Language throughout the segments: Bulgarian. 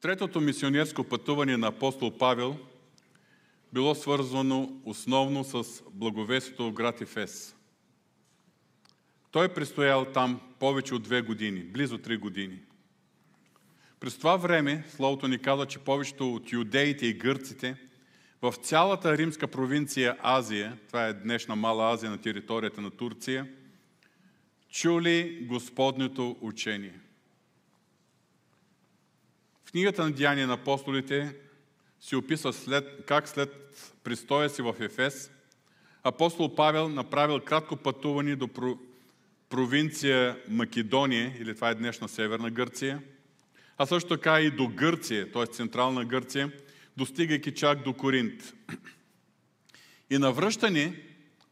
Третото мисионерско пътуване на апостол Павел било свързано основно с благовестието в град Ефес. Той престоял там повече от 2 години, близо 3 години. През това време, Словото ни казва, че повечето от юдеите и гърците в цялата римска провинция Азия, това е днешна Мала Азия на територията на Турция, чули Господнето учение. В книгата на Деяния на апостолите се описва как след престоя си в Ефес, апостол Павел направил кратко пътуване до провинция Македония, или това е днешна Северна Гърция, а също така и до Гърция, т.е. Централна Гърция, достигайки чак до Коринт. И навръщане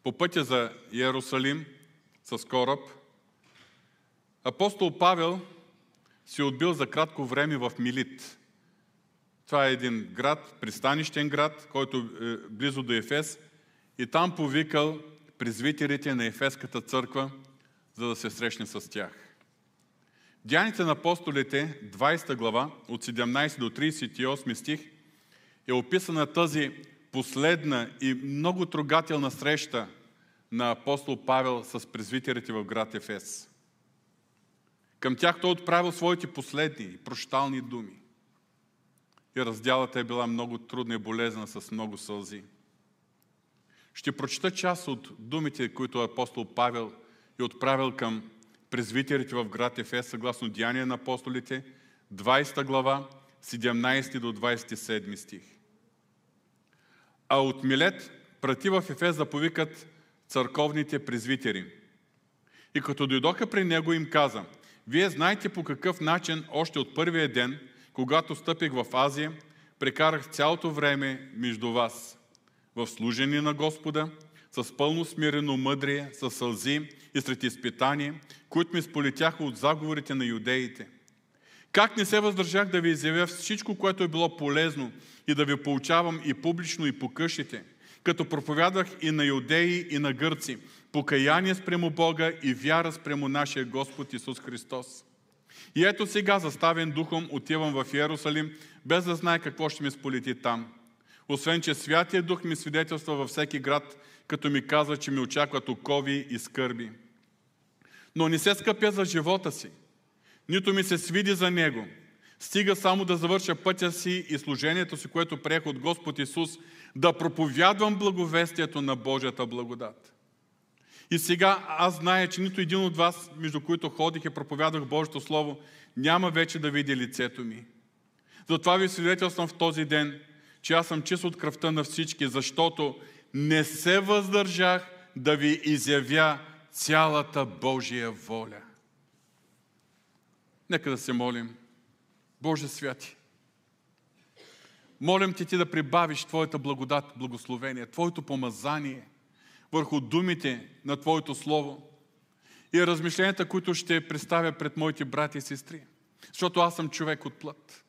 по пътя за Иерусалим с кораб, апостол Павел се отбил за кратко време в Милит. Това е един град, пристанищен град, който е близо до Ефес, и там повикал презвитерите на Ефеската църква, за да се срещне с тях. Деяните на апостолите, 20 глава, от 17 до 38 стих, е описана тази последна и много трогателна среща на апостол Павел с презвитерите в град Ефес. Към тях той отправил своите последни и прощални думи. И разделата е била много трудна и болезнена, с много сълзи. Ще прочета част от думите, които апостол Павел е отправил към презвитерите в град Ефес, съгласно Деяния на апостолите, 20 глава, 17 до 27 стих. А от Милет прати в Ефес да повикат църковните презвитери. И като дойдоха при него, им каза: вие знаете по какъв начин още от първия ден, когато стъпих в Азия, прекарах цялото време между вас в служение на Господа, с пълно смирено мъдрие, с сълзи и сред изпитания, които ми сполетяха от заговорите на юдеите. Как не се въздържах да ви изявя всичко, което е било полезно, и да ви поучавам и публично, и по къщите, като проповядах и на юдеи, и на гърци, покаяние спрямо Бога и вяра спрямо нашия Господ Исус Христос. И ето сега, заставен духом, отивам в Иерусалим, без да знае какво ще ми сполети там. Освен че Святия Дух ми свидетелства във всеки град, като ми казва, че ми очакват окови и скърби. Но не се скъпя за живота си, нито ми се свиди за него. Стига само да завърша пътя си и служението си, което приех от Господ Исус, да проповядвам благовестието на Божията благодат. И сега аз зная, че нито един от вас, между които ходих и проповядвах Божието Слово, няма вече да види лицето ми. Затова ви свидетелствам в този ден, че аз съм чист от кръвта на всички, защото не се въздържах да ви изявя цялата Божия воля. Нека да се молим. Боже святи, молим Ти да прибавиш Твоята благодат, благословение, Твоето помазание върху думите на Твоето Слово и размишленията, които ще представя пред моите брати и сестри. Защото аз съм човек от плът.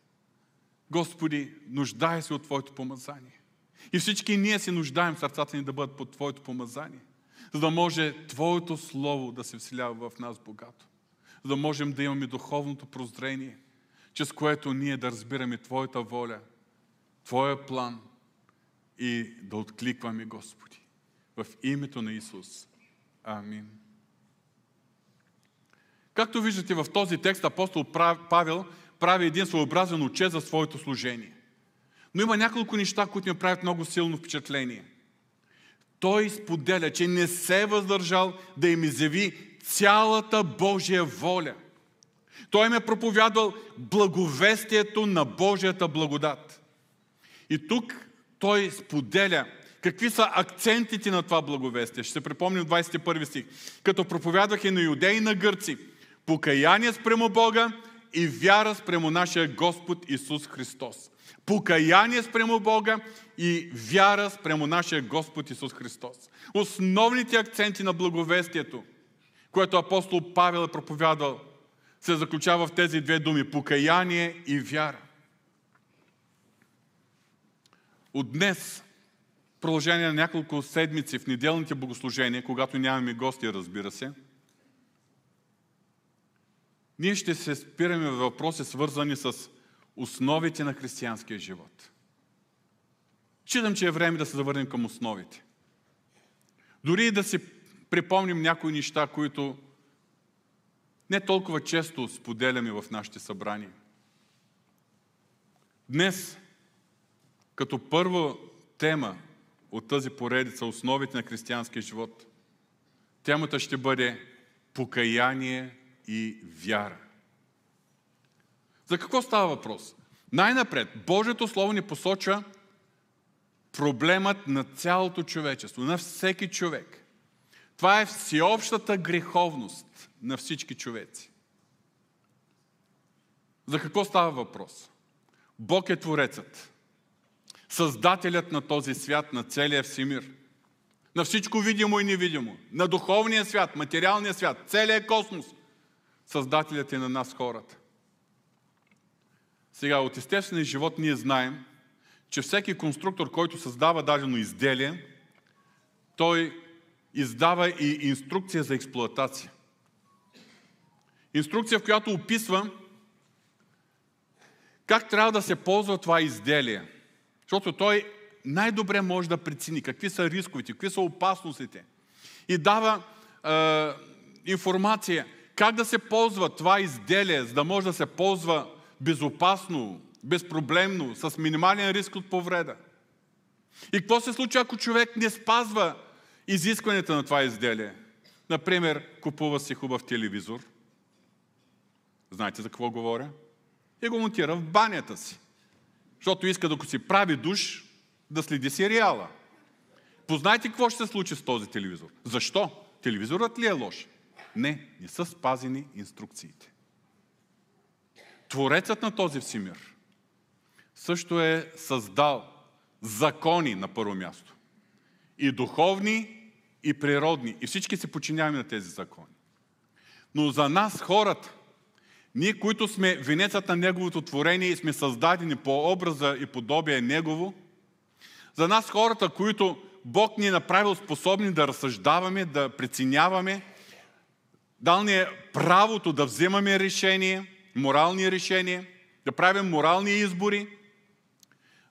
Господи, нуждая се от Твоето помазание. И всички ние се нуждаем сърцата ни да бъдат под Твоето помазание, за да може Твоето Слово да се вселява в нас богато. За да можем да имаме духовното прозрение, чрез което ние да разбираме Твоята воля, Твоя план и да откликваме, Господи. В името на Исус. Амин. Както виждате в този текст, апостол Павел прави един своеобразен отчет за своето служение. Но има няколко неща, които ми правят много силно впечатление. Той споделя, че не се е въздържал да им изяви цялата Божия воля. Той им е проповядвал благовестието на Божията благодат. И тук той споделя какви са акцентите на това благовестие. Ще се припомним 21 стих. Като проповядвах и на юдеи, и на гърци, покаяние спрямо Бога и вяра спрямо нашия Господ Исус Христос. Покаяние спрямо Бога и вяра спрямо нашия Господ Исус Христос. Основните акценти на благовестието, което апостол Павел е проповядал, се заключава в тези 2 думи – покаяние и вяра. От днес, в продължение на няколко седмици в неделните богослужения, когато нямаме гости, разбира се, ние ще се спираме въпроси, свързани с основите на християнския живот. Читам, че е време да се завърнем към основите. Дори и да си припомним някои неща, които не толкова често споделяме в нашите събрания. Днес, като първа тема от тази поредица, основите на християнския живот, темата ще бъде покаяние и вяра. За какво става въпрос? Най-напред, Божието Слово ни посочва проблемът на цялото човечество, на всеки човек. Това е всеобщата греховност на всички човеци. За какво става въпрос? Бог е Творецът, Създателят на този свят, на целия всемир, на всичко видимо и невидимо, на духовния свят, материалния свят, целия космос. Създателят е на нас, хората. Сега, от естествения живот ние знаем, че всеки конструктор, който създава дадено изделие, той издава и инструкция за експлоатация. Инструкция, в която описва как трябва да се ползва това изделие. Защото той най-добре може да прецени какви са рисковете, какви са опасностите. И дава информация как да се ползва това изделие, за да може да се ползва безопасно, безпроблемно, с минимален риск от повреда. И какво се случва, ако човек не спазва изискванията на това изделие? Например, купува си хубав телевизор. Знаете за какво говоря? И го монтира в банята си. Защото иска, докато си прави душ, да следи сериала. Познайте какво ще се случи с този телевизор. Защо? Телевизорът ли е лош? Не, не са спазени инструкциите. Творецът на този всемир също е създал закони на първо място. И духовни, и природни. И всички се подчиняваме на тези закони. Но за нас, хората, ние, които сме венецът на Неговото творение и сме създадени по образа и подобие Негово, за нас, хората, които Бог ни е направил способни да разсъждаваме, да преценяваме, дал ни е правото да вземаме решение, морални решения, да правим морални избори.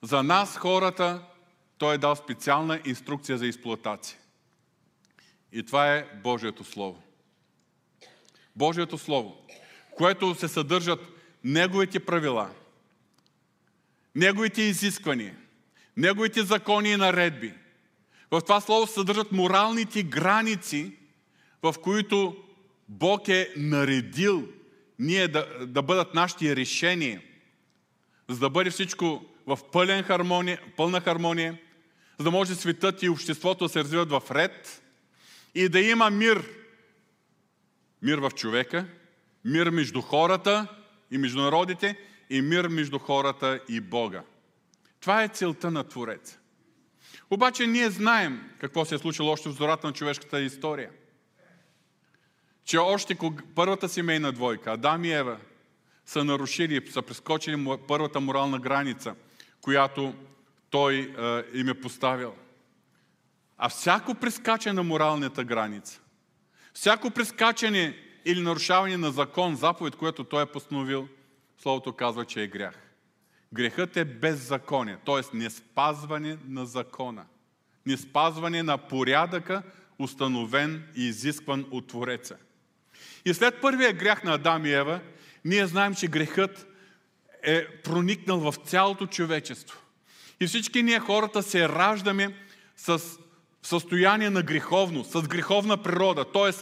За нас, хората, Той е дал специална инструкция за експлоатация. И това е Божието Слово. Божието Слово, което се съдържат Неговите правила, Неговите изисквания, Неговите закони и наредби. В това Слово се съдържат моралните граници, в които Бог е наредил ние да бъдат нашите решения, за да бъде всичко в пълна хармония, за да може светът и обществото да се развиват в ред и да има мир. Мир в човека, мир между хората и между народите и мир между хората и Бога. Това е целта на Твореца. Обаче ние знаем какво се е случило още в зората на човешката история. Че още първата семейна двойка, Адам и Ева, са нарушили, са прескочили първата морална граница, която той им е поставил. А всяко прескачане на моралната граница, всяко прескачане или нарушаване на закон, заповед, което той е постановил, Словото казва, че е грях. Грехът е беззаконие, т.е. неспазване на закона, неспазване на порядъка, установен и изискван от Твореца. И след първия грях на Адам и Ева, ние знаем, че грехът е проникнал в цялото човечество. И всички ние, хората, се раждаме с състояние на греховност, с греховна природа, т.е.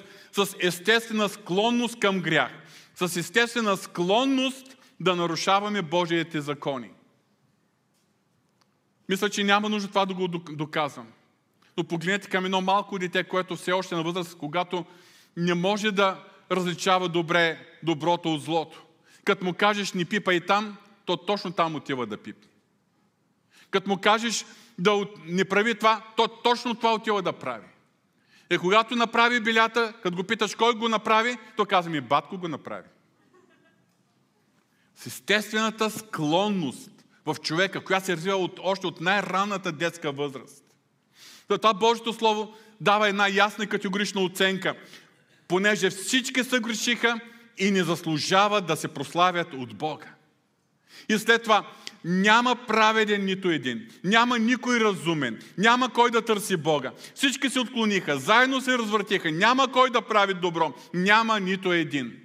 с естествена склонност към грях, с естествена склонност да нарушаваме Божиите закони. Мисля, че няма нужда това да го доказвам. Но погледнете към едно малко дете, което все още на възраст, когато не може да различава добре доброто от злото. Като му кажеш не пипай там, то точно там отива да пипне. Като му кажеш да не прави това, то точно това отива да прави. Е, когато направи белята, като го питаш кой го направи, то казва ми батко го направи. С естествената склонност в човека, която се развива още от най-ранната детска възраст. Затова Божието Слово дава една ясна и категорична оценка. Понеже всички съгрешиха и не заслужават да се прославят от Бога. И след това, няма праведен нито един, няма никой разумен, няма кой да търси Бога. Всички се отклониха, заедно се развъртиха, няма кой да прави добро, няма нито един.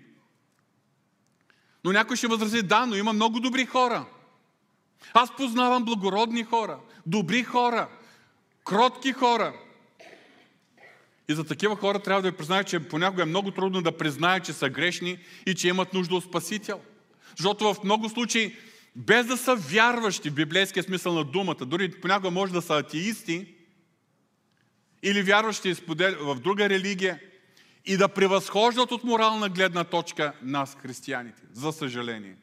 Но някой ще възрази, да, но има много добри хора. Аз познавам благородни хора, добри хора, кротки хора. И за такива хора трябва да ви признаят, че понякога е много трудно да признаят, че са грешни и че имат нужда от Спасител. Защото в много случаи, без да са вярващи в библейския смисъл на думата, дори понякога може да са атеисти или вярващи в друга религия и да превъзхождат от морална гледна точка нас, християните. За съжаление.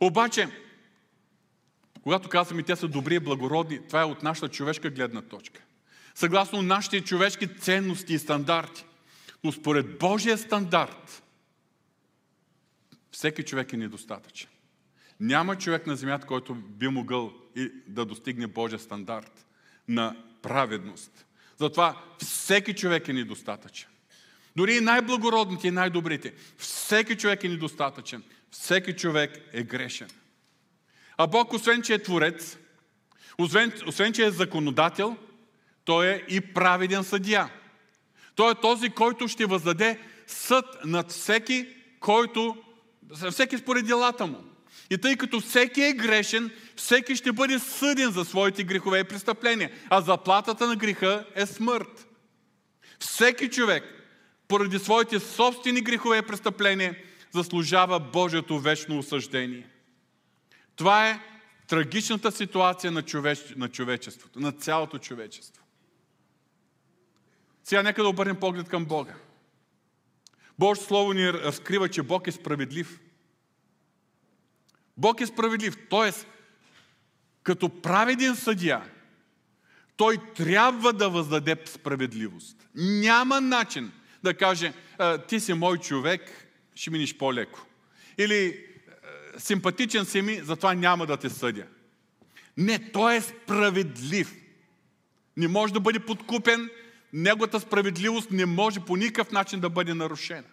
Обаче, когато казваме, те са добри и благородни, това е от нашата човешка гледна точка. Съгласно нашите човешки ценности и стандарти. Но според Божия стандарт, всеки човек е недостатъчен. Няма човек на земята, който би могъл да достигне Божия стандарт на праведност. Затова всеки човек е недостатъчен. Дори и най-благородните и най-добрите. Всеки човек е недостатъчен. Всеки човек е грешен. А Бог, освен че е творец, освен че е законодател, Той е и праведен съдия. Той е този, който ще въздаде съд над всеки според делата му. И тъй като всеки е грешен, всеки ще бъде съден за своите грехове и престъпления. А заплатата на греха е смърт. Всеки човек, поради своите собствени грехове и престъпления, заслужава Божието вечно осъждение. Това е трагичната ситуация на човечеството, на цялото човечество. Сега нека да обърнем поглед към Бога. Божието Слово ни разкрива, че Бог е справедлив. Бог е справедлив, т.е. като праведен съдия, Той трябва да въздаде справедливост. Няма начин да каже, ти си мой човек, ще миниш по-леко. Или симпатичен си ми, затова няма да те съдя. Не, Той е справедлив. Не може да бъде подкупен, Неговата справедливост не може по никакъв начин да бъде нарушена.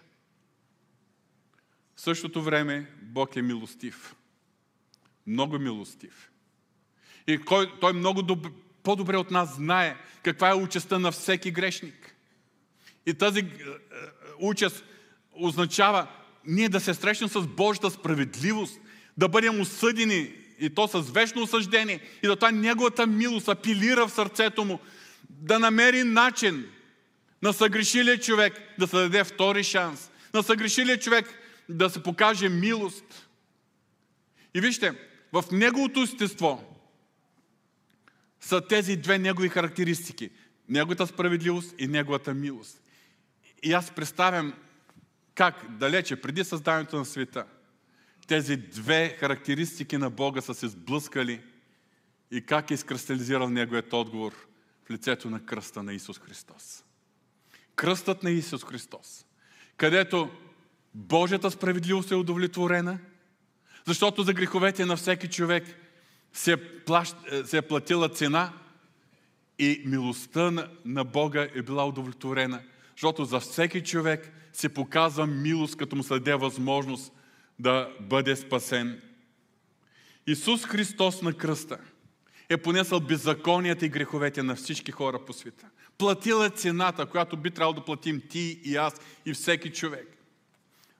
В същото време Бог е милостив. Много милостив. И Той много по-добре от нас знае каква е участта на всеки грешник. И тази участ означава ние да се срещнем с Божията справедливост, да бъдем осъдени и то с вечно осъждение и да това Неговата милост апелира в сърцето му да намери начин на съгрешилия човек да се даде втори шанс, на съгрешилия човек да се покаже милост. И вижте, в Неговото естество са тези две Негови характеристики. Неговата справедливост и Неговата милост. И аз представям как далече, преди създанието на света, тези две характеристики на Бога са се сблъскали и как е изкристализирал Неговият отговор в лицето на кръста на Исус Христос. Кръстът на Исус Христос, където Божията справедливост е удовлетворена, защото за греховете на всеки човек се е платила цена и милостта на Бога е била удовлетворена, защото за всеки човек се показва милост, като му се даде възможност да бъде спасен. Исус Христос на кръста е понесъл беззаконията и греховете на всички хора по света. Платила е цената, която би трябвало да платим ти и аз и всеки човек.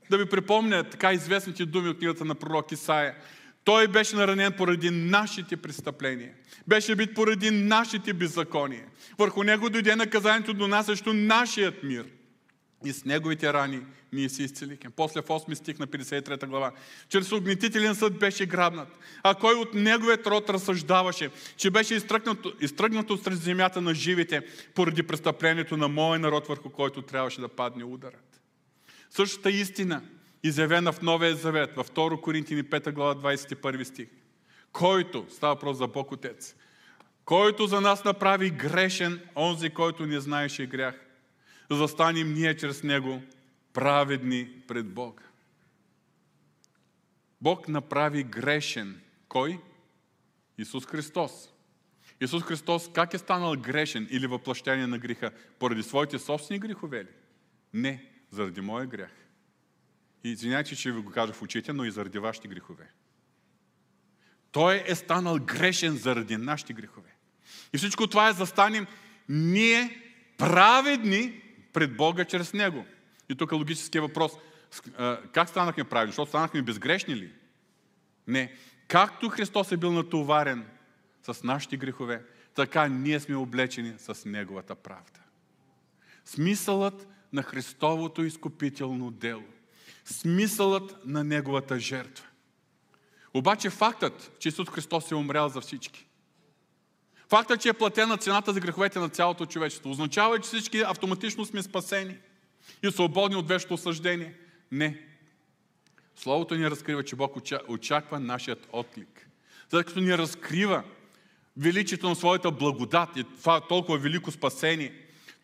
Да ви припомня така известните думи от книгата на пророк Исаия. Той беше наранен поради нашите престъпления. Беше бит поради нашите беззакония. Върху него дойде наказанието до нас срещу нашият мир. И с неговите рани ние се изцелихме. После в 8 стих на 53 глава. Чрез огнетителен съд беше грабнат. А кой от неговият род разсъждаваше, че беше изтръгнато сред земята на живите поради престъплението на моя народ, върху който трябваше да падне ударът. Същата истина, изявена в Новия Завет, във 2 Коринтяни 5 глава 21 стих. Който, става въпрос за Бог Отец, който за нас направи грешен, онзи, който не знаеше грях, за да станем ние чрез него праведни пред Бога. Бог направи грешен. Кой? Исус Христос. Исус Христос как е станал грешен или въплъщение на греха? Поради своите собствени грехове ли? Не. Заради моя грях. И извинявайте, че ви го кажа в очите, но и заради вашите грехове. Той е станал грешен заради нашите грехове. И всичко това е застанем ние праведни пред Бога чрез Него. И тук е логическия въпрос. Как станахме праведни? Защото станахме безгрешни ли? Не. Както Христос е бил натоварен с нашите грехове, така ние сме облечени с Неговата правда. Смисълът на Христовото изкупително дело. Смисълът на Неговата жертва. Обаче фактът, че Исус Христос е умрял за всички, фактът, че е платена цената за греховете на цялото човечество, означава, че всички автоматично сме спасени и свободни от вещо осъждение. Не. Словото ни разкрива, че Бог очаква нашият отклик. След като ни разкрива величието на своята благодат и това толкова велико спасение,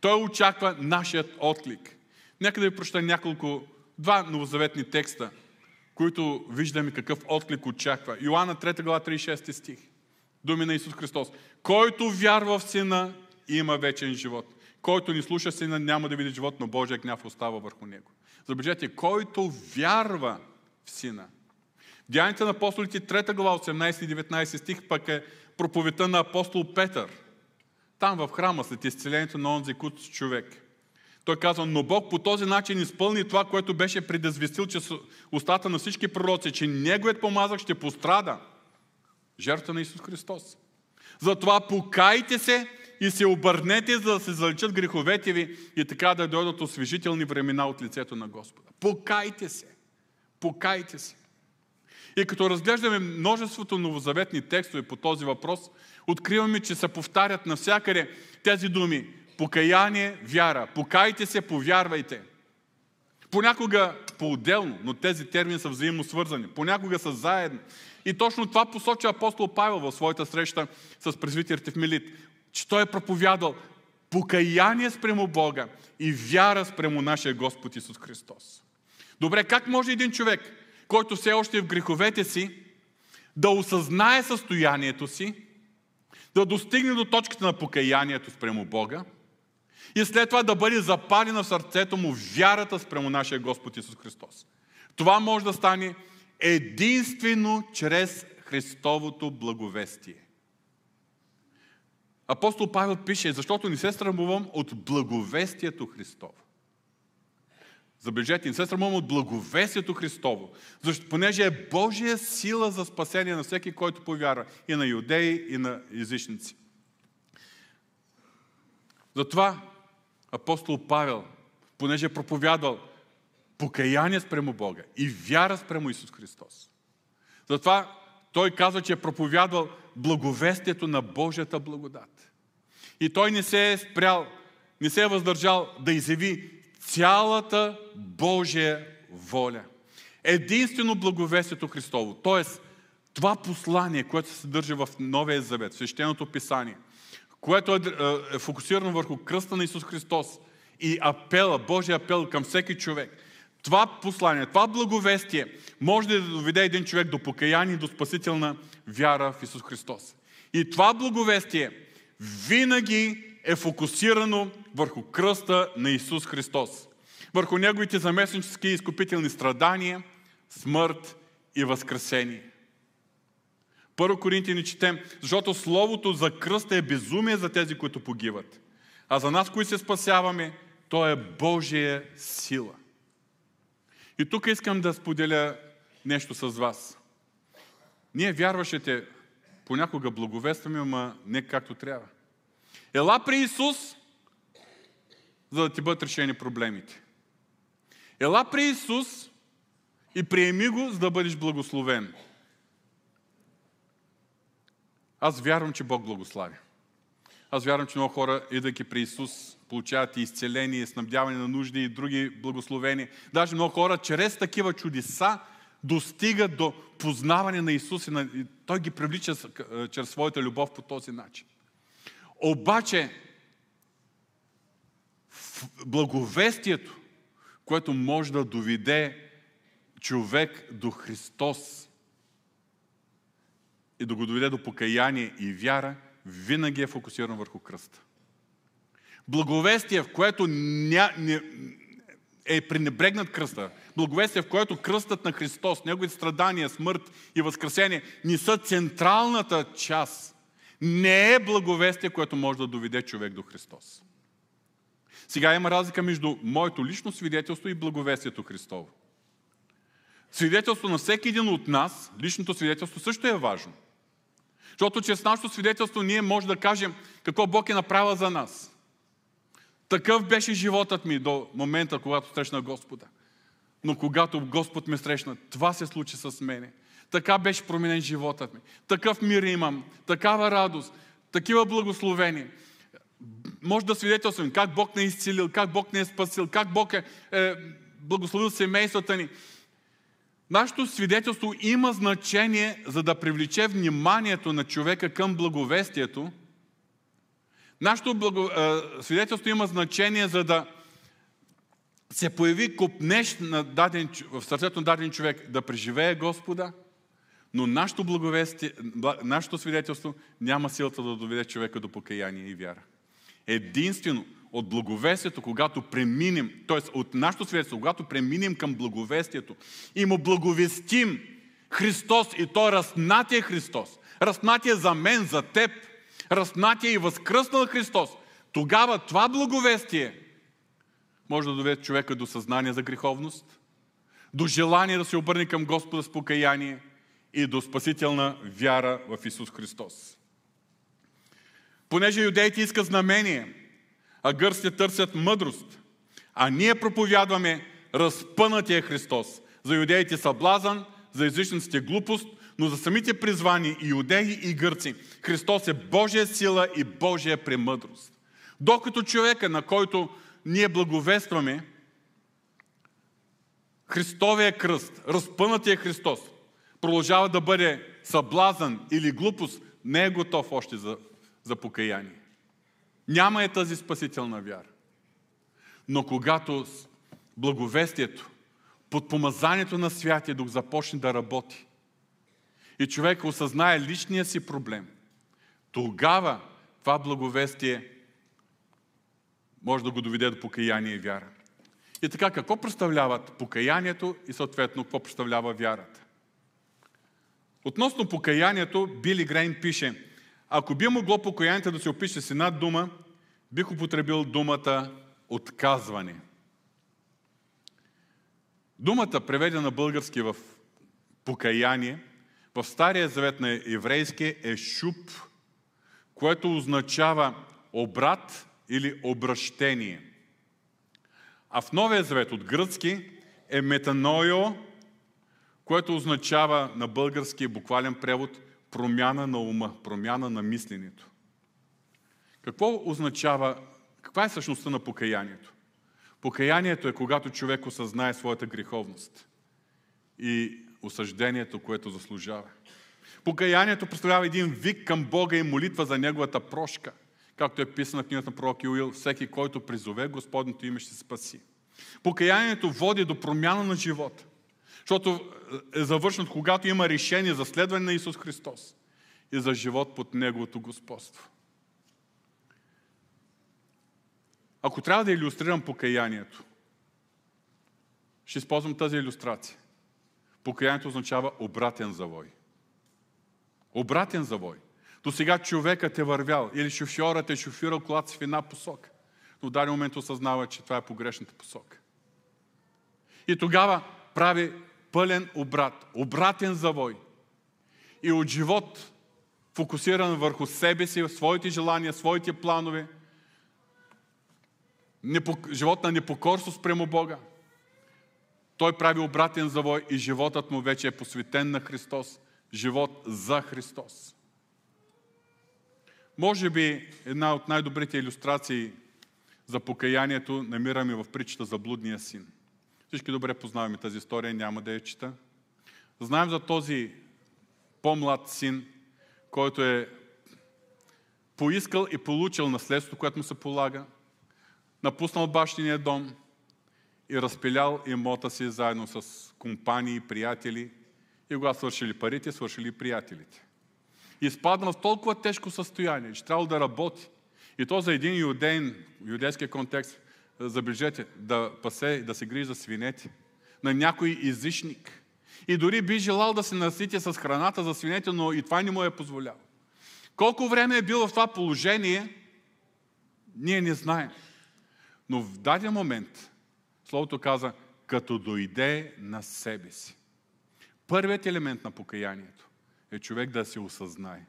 Той очаква нашият отклик. Нека да ви прочета два новозаветни текста, които виждаме какъв отклик очаква. Йоанна 3 глава 36 стих. Думи на Исус Христос. Който вярва в Сина, има вечен живот. Който не слуша Сина, няма да види живот, но Божия гняв остава върху него. Забележете, който вярва в Сина. Деяните на апостолите 3 глава 18-19 стих пък е проповедта на апостол Петър. Там в храма след изцелението на онзи куц човек. Той казва, но Бог по този начин изпълни това, което беше предизвестил чрез устата на всички пророци, че Неговият помазък ще пострада. Жертва на Исус Христос. Затова покайте се и се обърнете, за да се заличат греховете ви и така да дойдат освежителни времена от лицето на Господа. Покайте се! Покайте се! И като разглеждаме множеството новозаветни текстове по този въпрос, откриваме, че се повтарят навсякъде тези думи. Покаяние, вяра. Покайте се, повярвайте. Понякога по-отделно, но тези термини са взаимно свързани. Понякога са заедно. И точно това посочи апостол Павел в своята среща с пресвитерите в Милит. Че той е проповядал покаяние спрямо Бога и вяра спрямо нашия Господ Исус Христос. Добре, как може един човек, който все още е в греховете си, да осъзнае състоянието си, да достигне до точката на покаянието спрямо Бога и след това да бъде запалена в сърцето му вярата спрямо нашия Господ Исус Христос? Това може да стане единствено чрез Христовото благовестие. Апостол Павел пише, защото не се срамувам от благовестието Христово. Забележете, не се срамувам от благовестието Христово, защото понеже е Божия сила за спасение на всеки, който повярва, и на юдеи, и на езичници. Затова апостол Павел, понеже е проповядал покаяние спрямо Бога и вяра спрямо Исус Христос. Затова той казва, че е проповядвал благовестието на Божията благодат. И той не се е спрял, не се е въздържал да изяви цялата Божия воля. Единствено благовестието Христово. Тоест, това послание, което се съдържа в Новия Завет, в Свещеното писание, което е фокусирано върху кръста на Исус Христос и апела, Божия апел към всеки човек. Това послание, това благовестие може да доведе един човек до покаяние и до спасителна вяра в Исус Христос. И това благовестие винаги е фокусирано върху кръста на Исус Христос. Върху Неговите заместнически и изкупителни страдания, смърт и възкресение. Първо Коринтяни четем, защото словото за кръста е безумие за тези, които погиват. А за нас, които се спасяваме, то е Божия сила. И тук искам да споделя нещо с вас. Ние, вярващите, понякога благовестваме, ама не както трябва. Ела при Исус, за да ти бъдат решени проблемите. Ела при Исус и приеми Го, за да бъдеш благословен. Аз вярвам, че Бог благослави. Аз вярвам, че много хора, идвайки при Исус, получават и изцеление, и снабдяване на нужди и други благословения. Даже много хора чрез такива чудеса достигат до познаване на Исус и Той ги привлича чрез своята любов по този начин. Обаче, благовестието, което може да доведе човек до Христос и да го доведе до покаяние и вяра, винаги е фокусирано върху кръста. Благовестие, в което е пренебрегнат кръста. Благовестие, в което кръстът на Христос, неговите страдания, смърт и възкресение не са централната част. Не е благовестие, което може да доведе човек до Христос. Сега има разлика между моето лично свидетелство и благовестието Христово. Свидетелство на всеки един от нас, личното свидетелство също е важно. Защото чрез нашето свидетелство ние може да кажем какво Бог е направил за нас. Такъв беше животът ми до момента, когато срещна Господа. Но когато Господ ме срещна, това се случи с мене. Така беше променен животът ми. Такъв мир имам, такава радост, такива благословения. Може да свидетелствам как Бог не е изцелил, как Бог не е спасил, как Бог е благословил семействата ни. Нашето свидетелство има значение, за да привлече вниманието на човека към благовестието. Нашето свидетелство има значение, за да се появи копнеж в сърцето на даден човек, да преживее Господа, но нашето свидетелство няма силата да доведе човека до покаяние и вяра. Единствено от благовестието, когато преминем, т.е. от нашето свидетелство, когато преминем към благовестието и му благовестим Христос и то разпнатия Христос, разпнатия за мен, за теб, разпнатия и възкръснал Христос, тогава това благовестие може да доведе човека до съзнание за греховност, до желание да се обърне към Господа с покаяние и до спасителна вяра в Исус Христос. Понеже юдеите искат знамение, а гърците търсят мъдрост, а ние проповядваме разпънатия Христос. За юдеите съблазън, за езичниците глупост, но за самите призвани иудеи и гърци Христос е Божия сила и Божия премъдрост. Докато човека, на който ние благовестваме, Христовия кръст, разпънатия Христос, продължава да бъде съблазън или глупост, не е готов още за покаяние. Няма е тази спасителна вяра. Но когато благовестието, под помазанието на Святия Дух започне да работи и човек осъзнае личния си проблем, тогава това благовестие може да го доведе до покаяние и вяра. И така, какво представляват покаянието и съответно какво представлява вярата? Относно покаянието, Били Грейм пише: ако би могло покаянието да се опише с една дума, бих употребил думата отказване. Думата, преведена на български в покаяние, в Стария завет на еврейски е шуп, което означава обрат или обращение. А в Новия завет от гръцки е метаноио, което означава на български буквален превод промяна на ума, промяна на мисленето. Какво означава, каква е същността на покаянието? Покаянието е, когато човек осъзнае своята греховност и осъждението, което заслужава. Покаянието представлява един вик към Бога и молитва за неговата прошка, както е писано в книгата на пророк Иоил: всеки, който призове Господното име, ще се спаси. Покаянието води до промяна на живота, защото е завършено, когато има решение за следване на Исус Христос и за живот под Неговото господство. Ако трябва да илюстрирам покаянието, ще използвам тази илюстрация. Покаянието означава обратен завой. Обратен завой. До сега човекът е вървял или шофьорът е шофирал колата си в една посока, но в даден момент осъзнава, че това е погрешната посока. И тогава прави пълен обрат, обратен завой. И от живот, фокусиран върху себе си, своите желания, своите планове, живот на непокорство спрямо Бога, той прави обратен завой и животът му вече е посветен на Христос, живот за Христос. Може би една от най-добрите илюстрации за покаянието намираме в притчата за блудния син. Всички добре познаваме тази история, няма да я чета. Знаем за този по-млад син, който е поискал и получил наследство, което му се полага, напуснал бащиния дом и разпилял имота си заедно с компании, приятели. И когато свършили парите, свършили и приятелите. И изпаднал в толкова тежко състояние, че трябвало да работи. И то за един юдейски контекст забележете, да пасе и да се грижи за свинете, на някой изичник. И дори би желал да се насити с храната за свинете, но и това не му е позволяло. Колко време е било в това положение, ние не знаем. Но в даден момент, Словото каза, като дойде на себе си. Първият елемент на покаянието е човек да се осъзнае.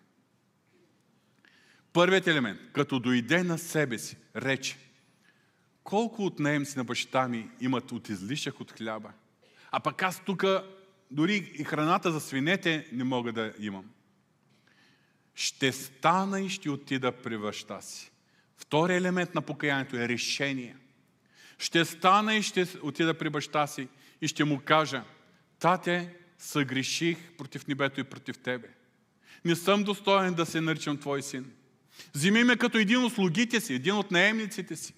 Първият елемент, като дойде на себе си, рече, колко от наемци на баща ми имат от излишък от хляба, а пък аз тук дори и храната за свинете не мога да имам. Ще стана и ще отида при баща си. Втори елемент на покаянието е решение. Ще стана и ще отида при баща си и ще му кажа, тате, съгреших против небето и против тебе. Не съм достоен да се наричам твой син. Вземи ме като един от слугите си, един от наемниците си.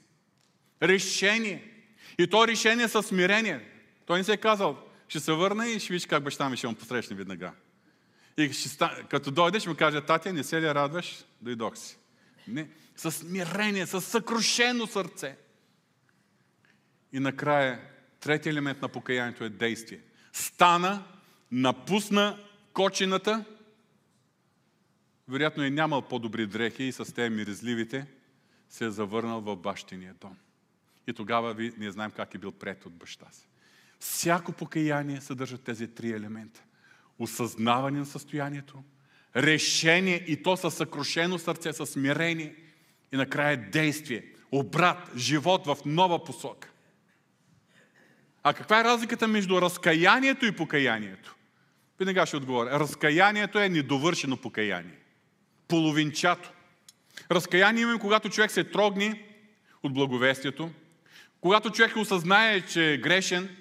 Решение. И то решение със смирение. Той не се е казал, ще се върна и ще виж как баща ми ще му посрещне веднага. И като дойдеш, му каже, тате, не се ли радваш? Дойдох си. Не. Със смирение, със съкрушено сърце. И накрая, третия елемент на покаянието е действие. Стана, напусна кочината. Вероятно е нямал по-добри дрехи и с тези миризливите се е завърнал в бащиния дом. И тогава не знаем как е бил приет от баща си. Всяко покаяние съдържа тези три елемента. Осъзнаване на състоянието, решение и то със съкрушено сърце, със смирение и накрая действие, обрат, живот в нова посока. А каква е разликата между разкаянието и покаянието? Веднага ще отговоря. Разкаянието е недовършено покаяние. Половинчато. Разкаяние имаме, когато човек се трогне от благовестието, когато човек осъзнае, че е грешен,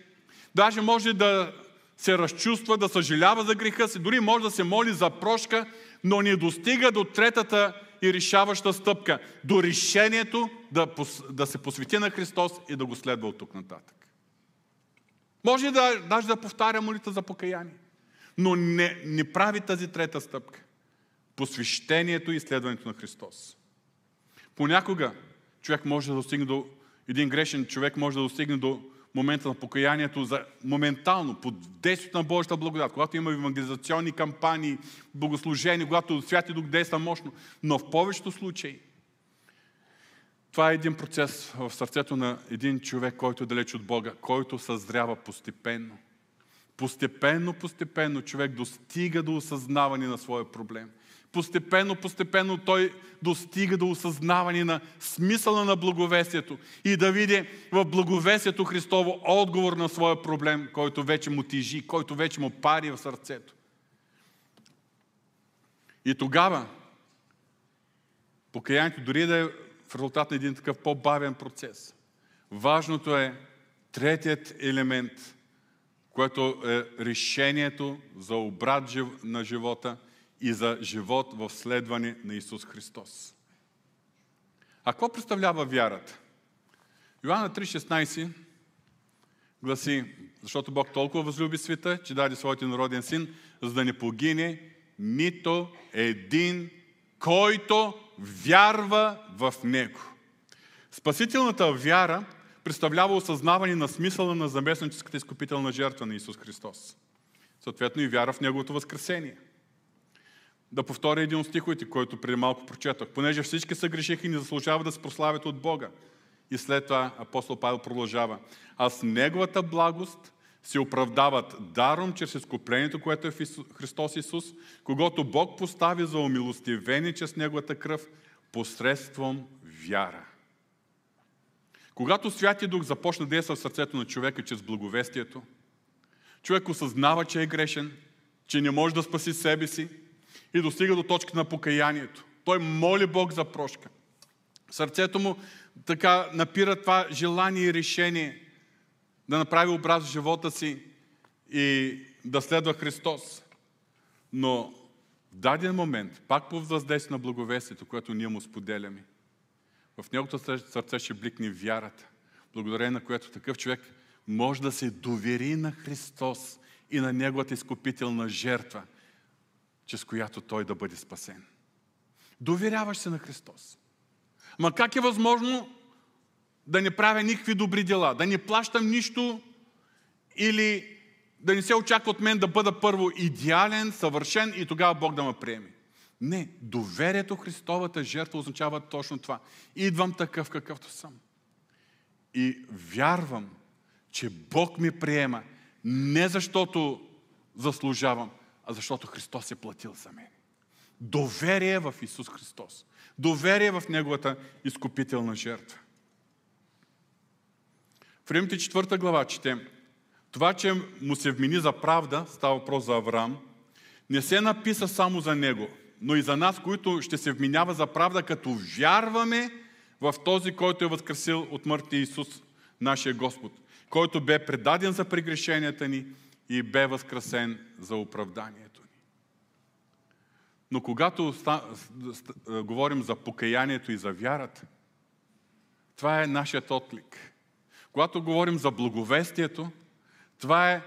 даже може да се разчувства, да съжалява за греха си, дори може да се моли за прошка, но не достига до третата и решаваща стъпка, до решението да се посвети на Христос и да го следва от тук нататък. Може даже да повтаря молитва за покаяние, но не прави тази трета стъпка. Посвещението и следването на Христос. Понякога човек може да достигне до, един грешен човек може да достигне до момента на покаянието за моментално, под действието на Божията благодат, когато има евангелизационни кампании, богослужения, когато Святи Дух действа мощно, но в повечето случаи това е един процес в сърцето на един човек, който е далеч от Бога, който съзрява постепенно. Постепенно човек достига до осъзнаване на своя проблем. Постепенно той достига до осъзнаване на смисъла на благовестието и да види в благовестието Христово отговор на своя проблем, който вече му тежи, който вече му пари в сърцето. И тогава покаянието, дори да е в резултат на един такъв по-бавен процес, важното е третият елемент, което е решението за обрат на живота и за живот в следване на Исус Христос. А какво представлява вярата? Йоанна 3,16 гласи, защото Бог толкова възлюби света, че даде своят единороден син, за да не погине нито един, който вярва в него. Спасителната вяра представлява осъзнаване на смисъла на заместническата изкупителна жертва на Исус Христос. Съответно и вяра в неговото възкресение. Да повторя един от стиховете, който преди малко прочетох. Понеже всички са грешиха и не заслужава да се прославят от Бога. И след това апостол Павел продължава. А с неговата благост се оправдават даром чрез изкуплението, което е в Христос Исус, когато Бог постави за умилостивение чрез неговата кръв посредством вяра. Когато Святия Дух започна да действа в сърцето на човека чрез благовестието, човек осъзнава, че е грешен, че не може да спаси себе си и достига до точката на покаянието. Той моли Бог за прошка. Сърцето му така напира това желание и решение да направи образ в живота си и да следва Христос. Но в даден момент, пак по въздействие на благовестието, което ние му споделяме, в неговото сърце ще бликне вярата, благодарение на което такъв човек може да се довери на Христос и на неговата изкупителна жертва, чрез която той да бъде спасен. Доверяваш се на Христос. Ма как е възможно да не правя никакви добри дела, да не плащам нищо или да не се очаква от мен да бъда първо идеален, съвършен и тогава Бог да ме приеме. Не, доверието Христовата жертва означава точно това. Идвам такъв какъвто съм. И вярвам, че Бог ми приема не защото заслужавам, а защото Христос е платил за мен. Доверие в Исус Христос. Доверие в Неговата изкупителна жертва. В Римляни 4 глава четем: това, че му се вмени за правда, става въпрос за Авраам, не се написа само за него, но и за нас, които ще се вменява за правда, като вярваме в този, който е възкресил от мъртвите Исус, нашия Господ, който бе предаден за прегрешенията ни и бе възкресен за оправданието ни. Но когато говорим за покаянието и за вярата, това е нашият отклик. Когато говорим за благовестието, това е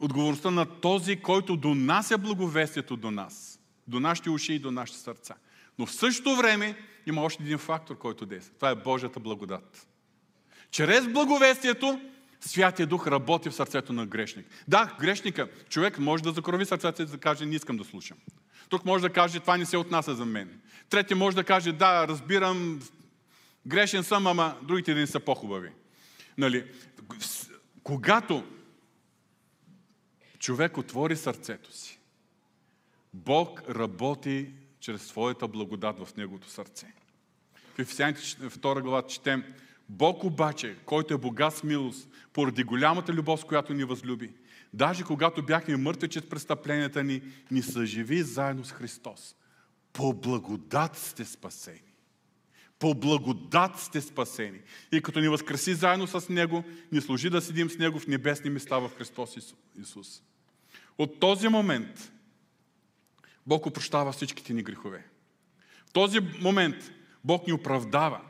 отговорността на този, който донася благовестието до нас. До нашите уши и до нашите сърца. Но в същото време има още един фактор, който действа. Това е Божията благодат. Чрез благовестието Святия Дух работи в сърцето на грешник. Да, грешника, човек може да закрови сърцето и да каже: не искам да слушам. Тук може да каже: това не се отнася за мен. Трети може да каже: да, разбирам, грешен съм, ама другите дни са по-хубави. Нали? Когато човек отвори сърцето си, Бог работи чрез своята благодат в неговото сърце. В Ефесяни 2 глава четем: Бог обаче, който е богат с милост, поради голямата любов, с която ни възлюби, даже когато бяхме мъртви чрез престъпленията ни, ни съживи заедно с Христос. По благодат сте спасени. По благодат сте спасени. И като ни възкреси заедно с Него, ни служи да седим с Него в небесни места в Христос Исус. От този момент Бог опрощава всичките ни грехове. В този момент Бог ни оправдава,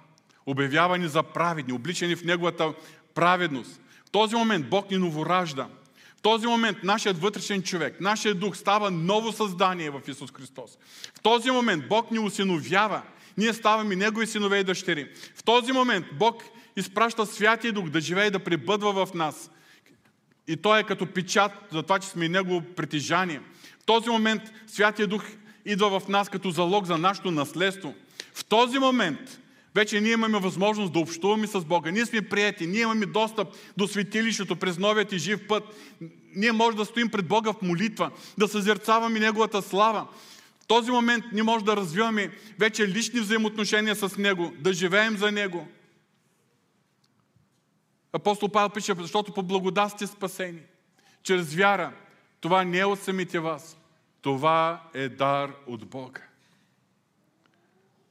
обявява ни за праведни, облича ни в Неговата праведност. В този момент Бог ни новоражда. В този момент нашият вътрешен човек, нашият дух става ново създание в Исус Христос. В този момент Бог ни осиновява. Ние ставаме Негови синове и дъщери. В този момент Бог изпраща Святия Дух да живее и да пребъдва в нас. И Той е като печат за това, че сме Негово притежание. В този момент Святия Дух идва в нас като залог за нашето наследство. В този момент вече ние имаме възможност да общуваме с Бога. Ние сме приети, ние имаме достъп до светилището през новият и жив път. Ние може да стоим пред Бога в молитва, да съзерцаваме Неговата слава. В този момент ние може да развиваме вече лични взаимоотношения с Него, да живеем за Него. Апостол Павел пише: защото по благодат сте спасени, чрез вяра. Това не е от самите вас. Това е дар от Бога.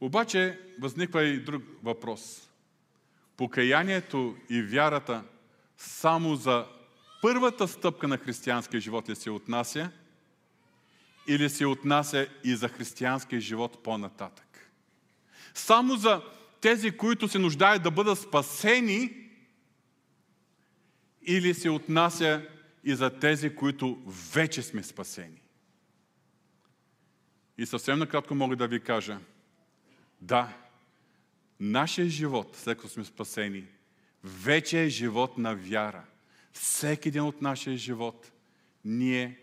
Обаче възниква и друг въпрос. Покаянието и вярата само за първата стъпка на християнския живот ли се отнася, или се отнася и за християнския живот по-нататък? Само за тези, които се нуждаят да бъдат спасени, или се отнася и за тези, които вече сме спасени? И съвсем накратко мога да ви кажа: да, нашия живот, след като сме спасени, вече е живот на вяра. Всеки ден от нашия живот ние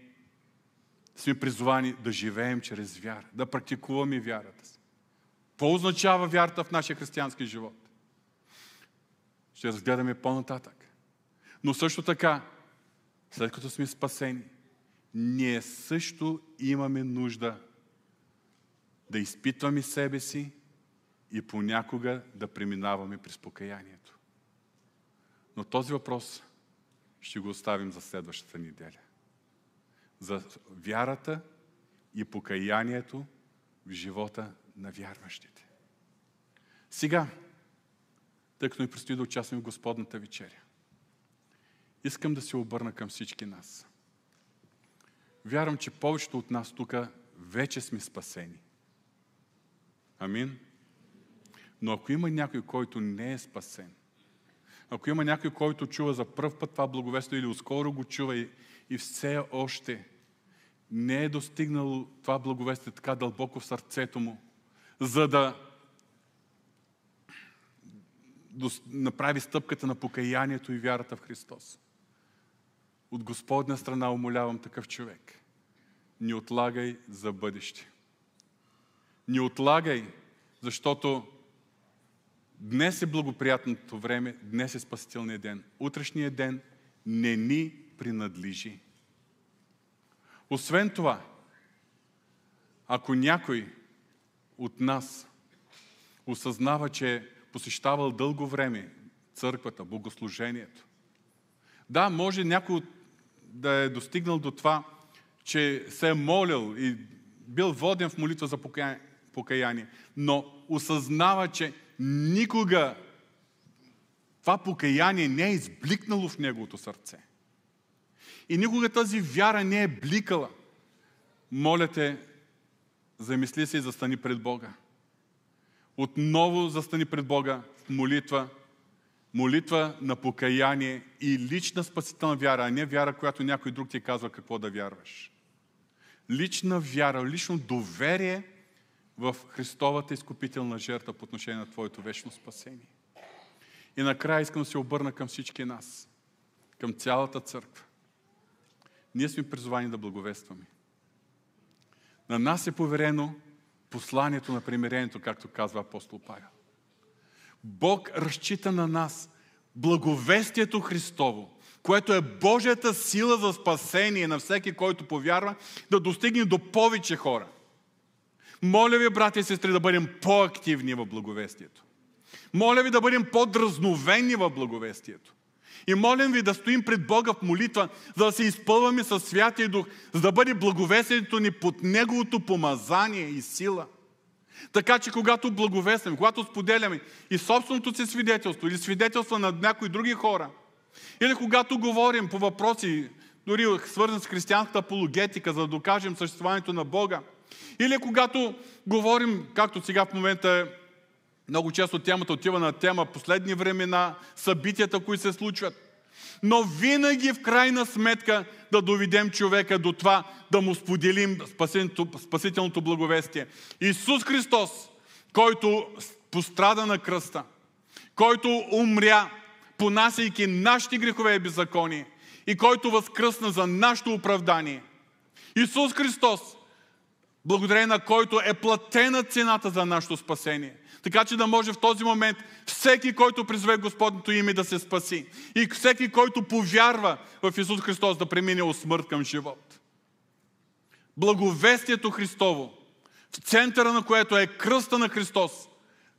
сме призвани да живеем чрез вяра, да практикуваме вярата си. Какво означава вярата в нашия християнски живот? Ще разгледаме по-нататък. Но също така, след като сме спасени, ние също имаме нужда да изпитваме себе си и понякога да преминаваме през покаянието. Но този въпрос ще го оставим за следващата неделя. За вярата и покаянието в живота на вярващите. Сега, тъй като ни предстои да участваме в Господната вечеря, искам да се обърна към всички нас. Вярвам, че повечето от нас тук вече сме спасени. Амин. Но ако има някой, който не е спасен, ако има някой, който чува за пръв път това благовестие или отскоро го чува и все още не е достигнало това благовестие така дълбоко в сърцето му, за да направи стъпката на покаянието и вярата в Христос. От Господна страна умолявам такъв човек. Не отлагай за бъдеще. Не отлагай, защото днес е благоприятното време, днес е спасителният ден. Утрешният ден не ни принадлежи. Освен това, ако някой от нас осъзнава, че е посещавал дълго време църквата, богослужението, да, може някой да е достигнал до това, че се е молил и бил воден в молитва за покаяние, но осъзнава, че никога това покаяние не е избликнало в неговото сърце. И никога тази вяра не е бликала. Моля те, замисли се и застани пред Бога. Отново застани пред Бога в молитва. Молитва на покаяние и лична спасителна вяра, а не вяра, която някой друг ти казва какво да вярваш. Лична вяра, лично доверие в Христовата изкупителна жертва по отношение на твоето вечно спасение. И накрая искам да се обърна към всички нас, към цялата църква. Ние сме призвани да благовестваме. На нас е поверено посланието на примирението, както казва апостол Павел. Бог разчита на нас благовестието Христово, което е Божията сила за спасение на всеки, който повярва, да достигне до повече хора. Моля ви, братя и сестри, да бъдем по-активни в благовестието. Моля ви да бъдем по-дразновени в благовестието. И молим ви да стоим пред Бога в молитва, за да се изпълваме със Святия Дух, за да бъде благовестието ни под Неговото помазание и сила. Така че когато благовестваме, когато споделяме и собственото си свидетелство, или свидетелство на някои други хора, или когато говорим по въпроси, дори свързани с християнската апологетика, за да докажем съществуването на Бога, или когато говорим, както сега в момента е, много често темата отива на тема последни времена, събитията, които се случват. Но винаги в крайна сметка да доведем човека до това, да му споделим спасителното благовестие. Исус Христос, който пострада на кръста, който умря, понасяйки нашите грехове и беззаконие, и който възкръсна за нашето оправдание. Исус Христос, благодарение на който е платена цената за нашето спасение. Така че да може в този момент всеки, който призове Господното име, да се спаси. И всеки, който повярва в Исус Христос, да премине от смърт към живот. Благовестието Христово, в центъра на което е кръста на Христос,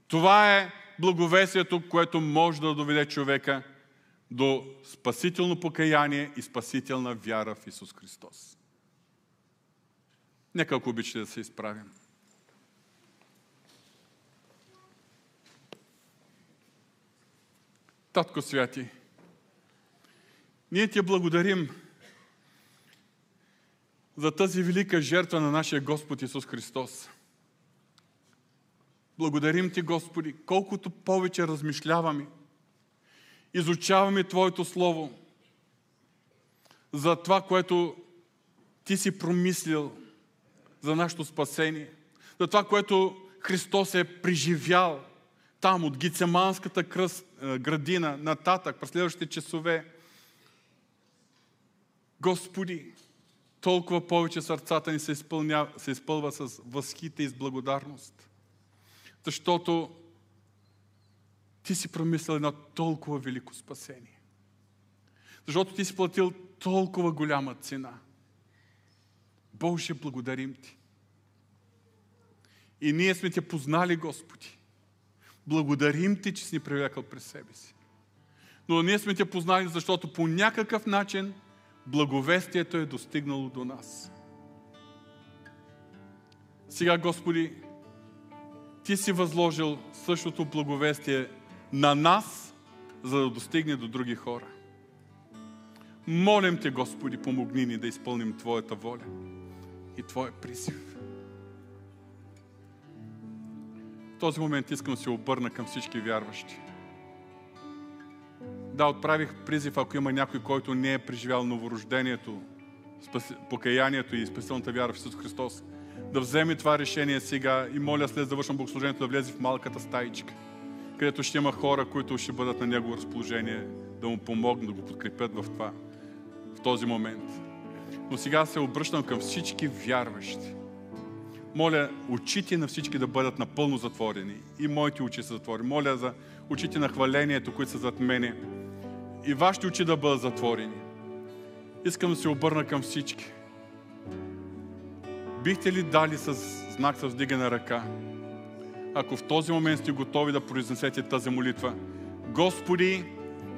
това е благовестието, което може да доведе човека до спасително покаяние и спасителна вяра в Исус Христос. Нека, ако обичате, да се изправим. Татко Святи, ние Ти благодарим за тази велика жертва на нашия Господ Исус Христос. Благодарим Ти, Господи, колкото повече размишляваме, изучаваме Твоето Слово за това, което Ти си промислил за нашето спасение, за това, което Христос е преживял там от Гицеманската градина нататък, през следващите часове. Господи, толкова повече сърцата ни се изпълва с възхита и с благодарност, защото Ти си промислил едно толкова велико спасение. Защото Ти си платил толкова голяма цена. Боже, благодарим Ти. И ние сме Те познали, Господи. Благодарим Ти, че си ни привлекал през себе си. Но ние сме Те познали, защото по някакъв начин благовестието е достигнало до нас. Сега, Господи, Ти си възложил същото благовестие на нас, за да достигне до други хора. Молим Те, Господи, помогни ни да изпълним Твоята воля и Твоя призив. В този момент искам да се обърна към всички вярващи. Да, отправих призив, ако има някой, който не е преживял новорождението, покаянието и спасителната вяра в Исус Христос, да вземе това решение сега и моля след завършване богослужението да влезе в малката стаичка. където ще има хора, които ще бъдат на негово разположение, да му помогнат, да го подкрепят в това, в този момент. Но сега се обръщам към всички вярващи. Моля, очите на всички да бъдат напълно затворени. И моите очи са затворени. Моля за очите на хвалението, които са зад мене. И вашите очи да бъдат затворени. Искам да се обърна към всички. Бихте ли дали с знак с вдигана ръка? Ако в този момент сте готови да произнесете тази молитва. Господи,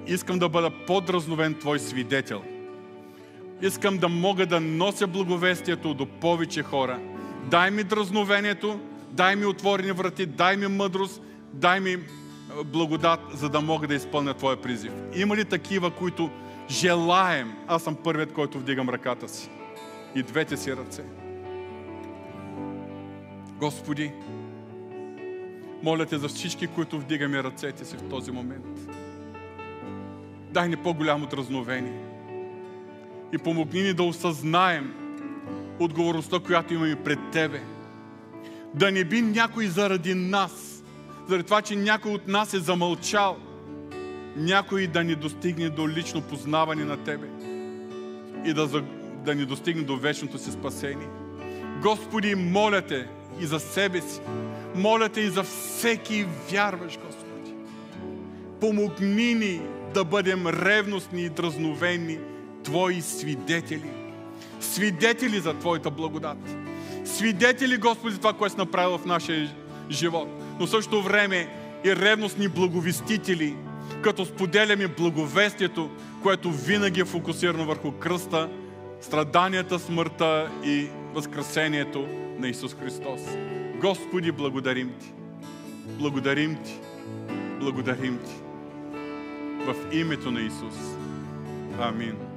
искам да бъда подразновен Твой свидетел. Искам да мога да нося благовестието до повече хора. Дай ми дразновението, дай ми отворени врати, дай ми мъдрост, дай ми благодат, за да мога да изпълня Твоя призив. Има ли такива, които желаем? Аз съм първият, който вдигам ръката си. И двете си ръце. Господи, моля Те за всички, които вдигаме ръцете си в този момент. Дай ни по-голямо дразновение. И помогни ни да осъзнаем отговорността, която имаме пред Тебе. Да не би някой заради нас, заради това, че някой от нас е замълчал, някой да ни достигне до лично познаване на Тебе и да ни достигне до вечното си спасение. Господи, моля Те и за себе си, моля Те и за всеки вярващ, Господи. Помогни ни да бъдем ревностни и дразновени Твои свидетели. Свидетели за Твоята благодат. Свидетели, Господи, това, което си направил в нашия живот. Но също време и ревностни благовестители, като споделяме благовестието, което винаги е фокусирано върху кръста, страданията, смъртта и възкресението на Исус Христос. Господи, благодарим Ти. Благодарим Ти. Благодарим Ти. В името на Исус. Амин.